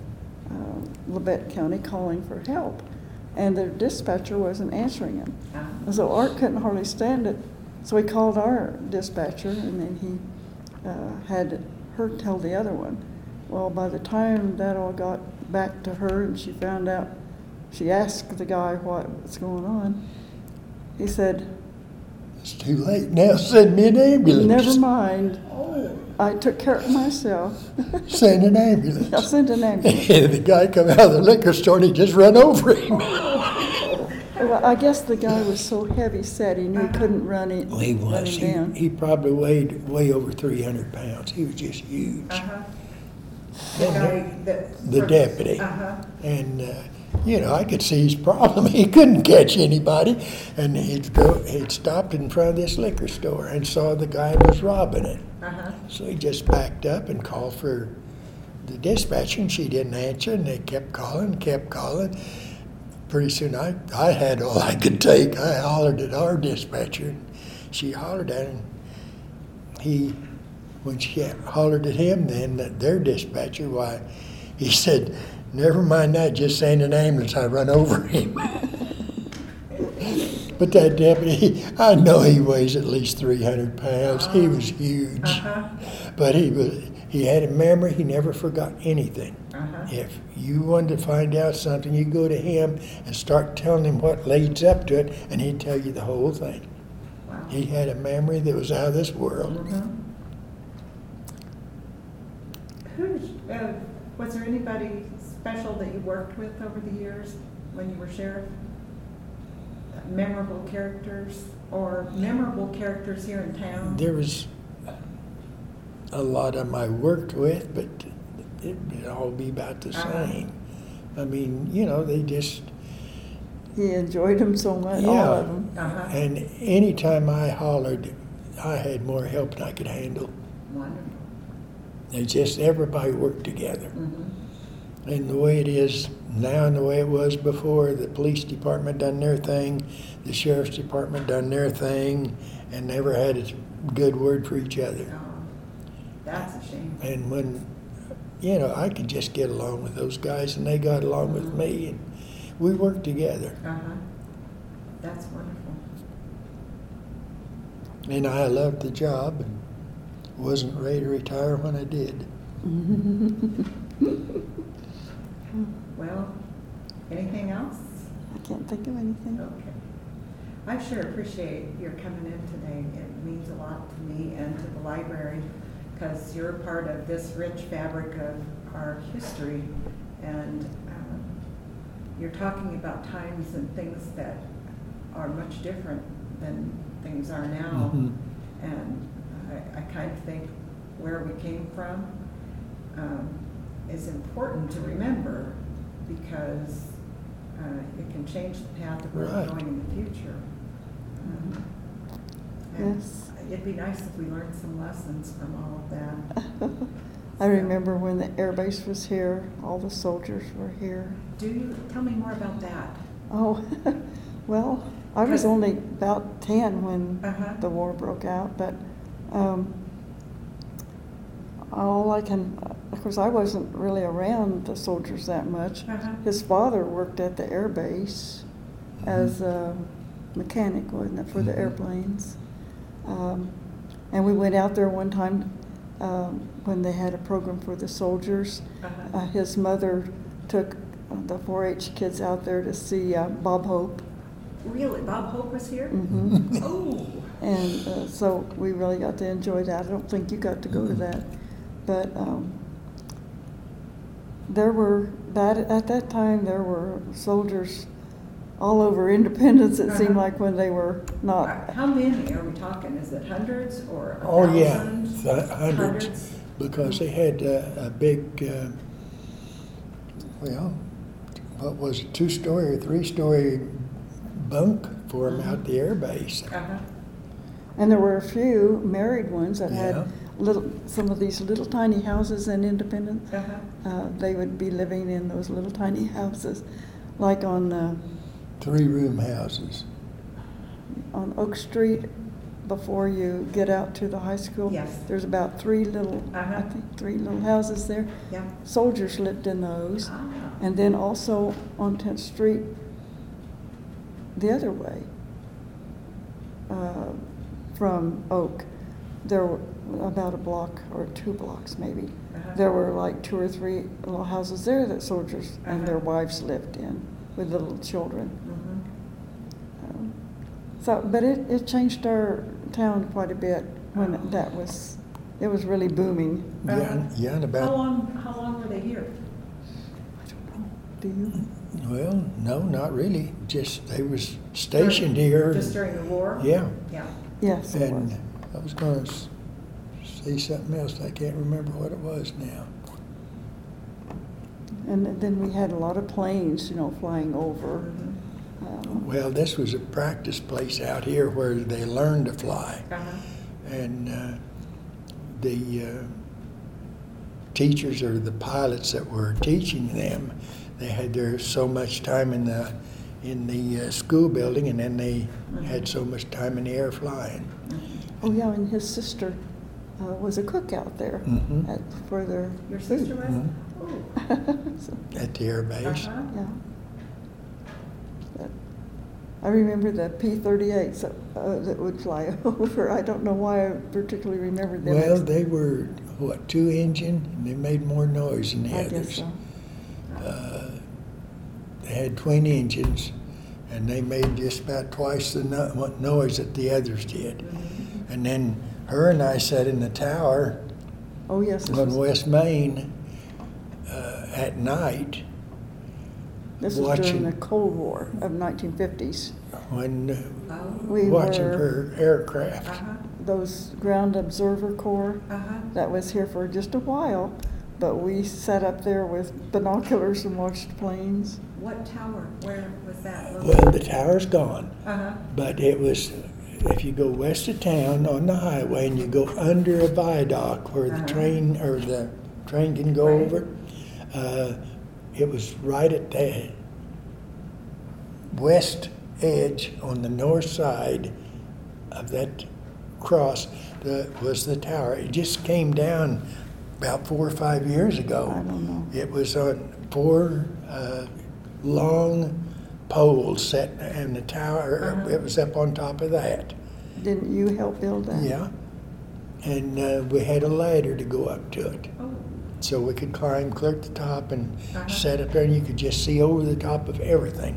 Labette County calling for help. And their dispatcher wasn't answering him. And so Art couldn't hardly stand it. So he called our dispatcher, and then he had her tell the other one. Well, by the time that all got back to her and she found out, she asked the guy what was going on. He said, it's too late now, send me an ambulance. Never mind. I took care of myself. Send an ambulance. I sent an ambulance. And the guy come out of the liquor store and he just run over him. Well, I guess the guy was so heavy set he knew he couldn't run it. Well, he was. He probably weighed way over 300 pounds. He was just huge. The deputy. And, I could see his problem. He couldn't catch anybody. And he'd stopped in front of this liquor store and saw the guy was robbing it. So he just backed up and called for the dispatcher, and she didn't answer, and they kept calling. Pretty soon I had all I could take. I hollered at our dispatcher, and she hollered at him. When she hollered at him, then their dispatcher, why, he said, never mind that, just send an ambulance, I run over him. But that deputy, I know he weighs at least 300 pounds. He was huge. But he had a memory, he never forgot anything. If you wanted to find out something, you go to him and start telling him what leads up to it, and he'd tell you the whole thing. Wow. He had a memory that was out of this world. Was there anybody special that you worked with over the years when you were sheriff? Memorable characters, or memorable characters here in town? There was a lot of them I worked with, but it would all be about the same. I mean, they just... You enjoyed them so much, all of them. And any time I hollered, I had more help than I could handle. Wonderful. It's just everybody worked together. And the way it is now and the way it was before, the police department done their thing, the sheriff's department done their thing, and never had a good word for each other. Oh, that's a shame. And when, I could just get along with those guys, and they got along with me, and we worked together. That's wonderful. And I loved the job, and wasn't ready to retire when I did. Well, anything else? I can't think of anything. Okay. I sure appreciate your coming in today. It means a lot to me and to the library, because you're a part of this rich fabric of our history, and you're talking about times and things that are much different than things are now. Mm-hmm. And I kind of think where we came from is important to remember, because it can change the path of where we're going in the future. Yes. It'd be nice if we learned some lessons from all of that. I remember when the air base was here, all the soldiers were here. Do you? Tell me more about that. Oh, well, I was only about 10 when the war broke out, but of course, I wasn't really around the soldiers that much. His father worked at the air base as a mechanic, wasn't it, for the airplanes. And we went out there one time when they had a program for the soldiers. His mother took the 4-H kids out there to see Bob Hope. Really? Bob Hope was here? Mm-hmm. Oh! And so we really got to enjoy that. I don't think you got to go to that. But at that time, there were soldiers all over Independence, it seemed like, when they were not. How many are we talking? Is it hundreds or thousands? Oh, yeah, hundreds. Because they had a big, what was it, 2-story or 3-story bunk for them out the air base. And there were a few married ones that had some of these little tiny houses in Independence. They would be living in those little tiny houses, like on... 3-room houses. On Oak Street, before you get out to the high school, there's about 3 little, I think, 3 little houses there. Yeah. Soldiers lived in those. And then also on 10th Street, the other way from Oak, there were about a block or 2 blocks maybe. There were like 2 or 3 little houses there that soldiers and their wives lived in, with little children. But it changed our town quite a bit when it was really booming. Yeah, and about... How long were they here? I don't know. Do you? Well, no, not really. Just they was stationed here. Just during the war? Yeah. Yeah. Yes, and I was going to say something else. I can't remember what it was now. And then we had a lot of planes, flying over. Well, this was a practice place out here where they learned to fly. And the teachers or the pilots that were teaching them, they had their so much time in the school building, and then they had so much time in the air flying. Oh, yeah, and his sister was a cook out there for their Your food. Sister was? At the air base. But I remember the P-38s that would fly over. I don't know why I particularly remember them. Well, they were, 2-engine, and they made more noise than the others. I guess so. They had twin engines, and they made just about twice the noise that the others did. And then her and I sat in the tower on West Main, at night. This was during the Cold War of 1950s. When we watching her aircraft. Those Ground Observer Corps that was here for just a while, but we sat up there with binoculars and watched planes. What tower? Where was that? Well, the tower's gone, but it was... If you go west of town on the highway and you go under a viaduct where the train can go over. It was right at the west edge on the north side of that cross that was the tower. It just came down about 4 or 5 years ago. I don't know. It was on 4 long poles set in the tower. It was up on top of that. Didn't you help build that? Yeah. And we had a ladder to go up to it. So we could climb clear to the top and set up there, and you could just see over the top of everything.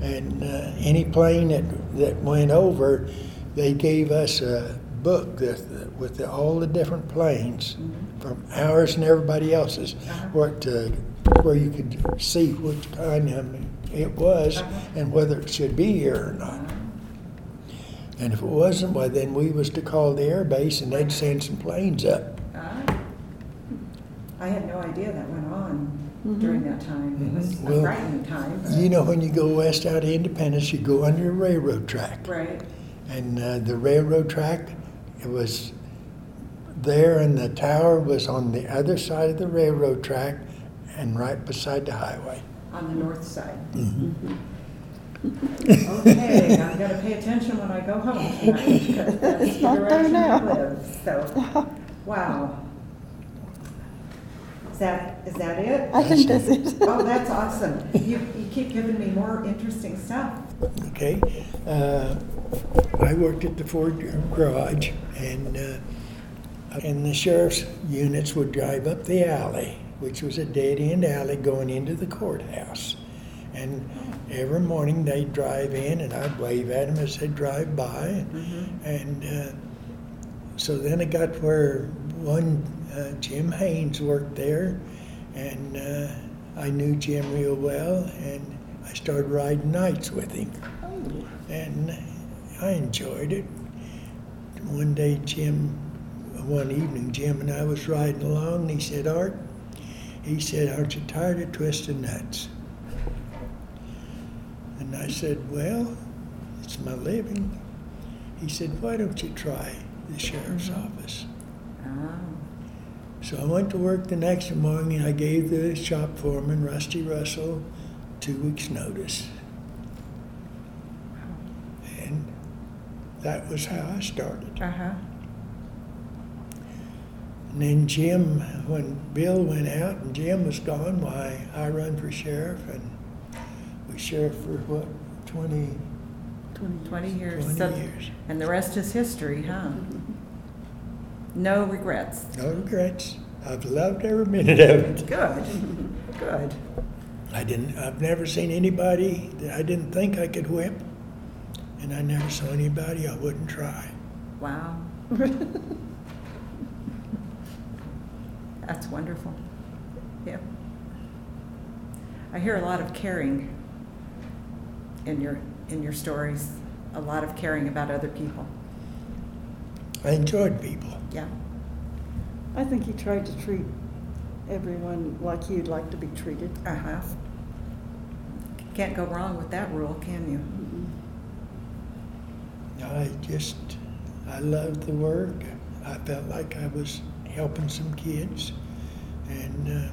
And any plane that went over, they gave us a book with all the different planes from ours and everybody else's, where you could see which kind of it was and whether it should be here or not. And if it wasn't, well, then we was to call the air base and they'd send some planes up. I had no idea that went on. Mm-hmm. During that time. It was a frightening time. You know, when you go west out of Independence, you go under a railroad track. Right. And the railroad track, it was there, and the tower was on the other side of the railroad track and right beside the highway. On the north side. Mm-hmm. Mm-hmm. Okay, I'm going to pay attention when I go home tonight. It's not there now. So, wow. Is that it? I think that's it. Oh, that's awesome. You keep giving me more interesting stuff. Okay. I worked at the Ford Garage, and the sheriff's units would drive up the alley, which was a dead-end alley going into the courthouse. And every morning they'd drive in, and I'd wave at them as they drive by. Mm-hmm. And so then it got where one... Jim Haynes worked there, and I knew Jim real well, and I started riding nights with him. Oh. And I enjoyed it. One day, one evening, Jim and I was riding along, and he said, "Art," he said, "aren't you tired of twisting nuts?" And I said, "Well, it's my living." He said, "Why don't you try the sheriff's office?" Oh. So I went to work the next morning, and I gave the shop foreman, Rusty Russell, 2 weeks' notice. And that was how I started. Uh-huh. And then Jim, when Bill went out and Jim was gone, why, I run for sheriff, and was sheriff for, what, 20 years. 20 years. And the rest is history, huh? No regrets. No regrets. I've loved every minute of it. Good. Good. I've never seen anybody that I didn't think I could whip, and I never saw anybody I wouldn't try. Wow. That's wonderful. Yeah. I hear a lot of caring in your stories, a lot of caring about other people. I enjoyed people. Yeah. I think he tried to treat everyone like you'd like to be treated. Uh-huh. Can't go wrong with that rule, can you? Mm-hmm. I loved the work. I felt like I was helping some kids. And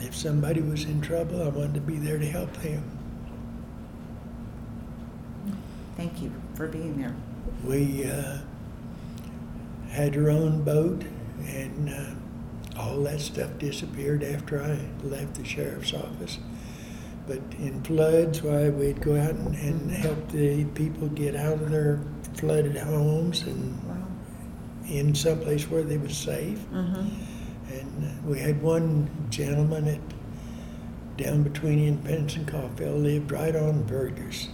if somebody was in trouble, I wanted to be there to help them. Thank you for being there. We... had her own boat, and all that stuff disappeared after I left the sheriff's office. But in floods, we'd go out and help the people get out of their flooded homes and in someplace where they were safe. Mm-hmm. And we had one gentleman down between Independence and Caulfield, lived right on Burgers,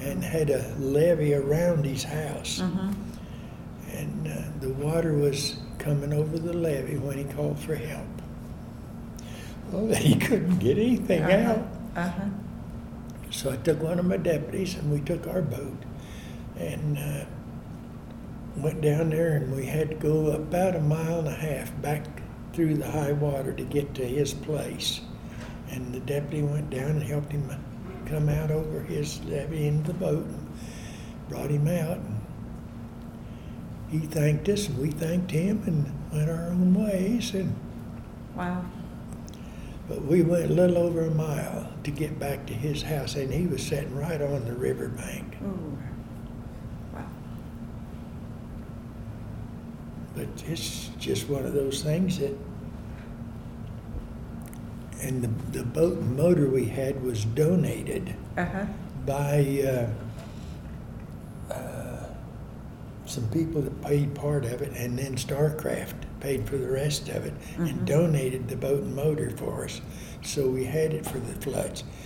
and had a levee around his house. Mm-hmm. And the water was coming over the levee when he called for help. Well, he couldn't get anything out. Uh-huh. So I took one of my deputies, and we took our boat and went down there, and we had to go about a mile and a half back through the high water to get to his place. And the deputy went down and helped him come out over his levee into the boat and brought him out. He thanked us, and we thanked him, and went our own ways. And wow. But we went a little over a mile to get back to his house, and he was sitting right on the riverbank. Ooh. Wow. But it's just one of those things that... And the boat and motor we had was donated by... some people that paid part of it, and then Starcraft paid for the rest of it, and donated the boat and motor for us. So we had it for the floods.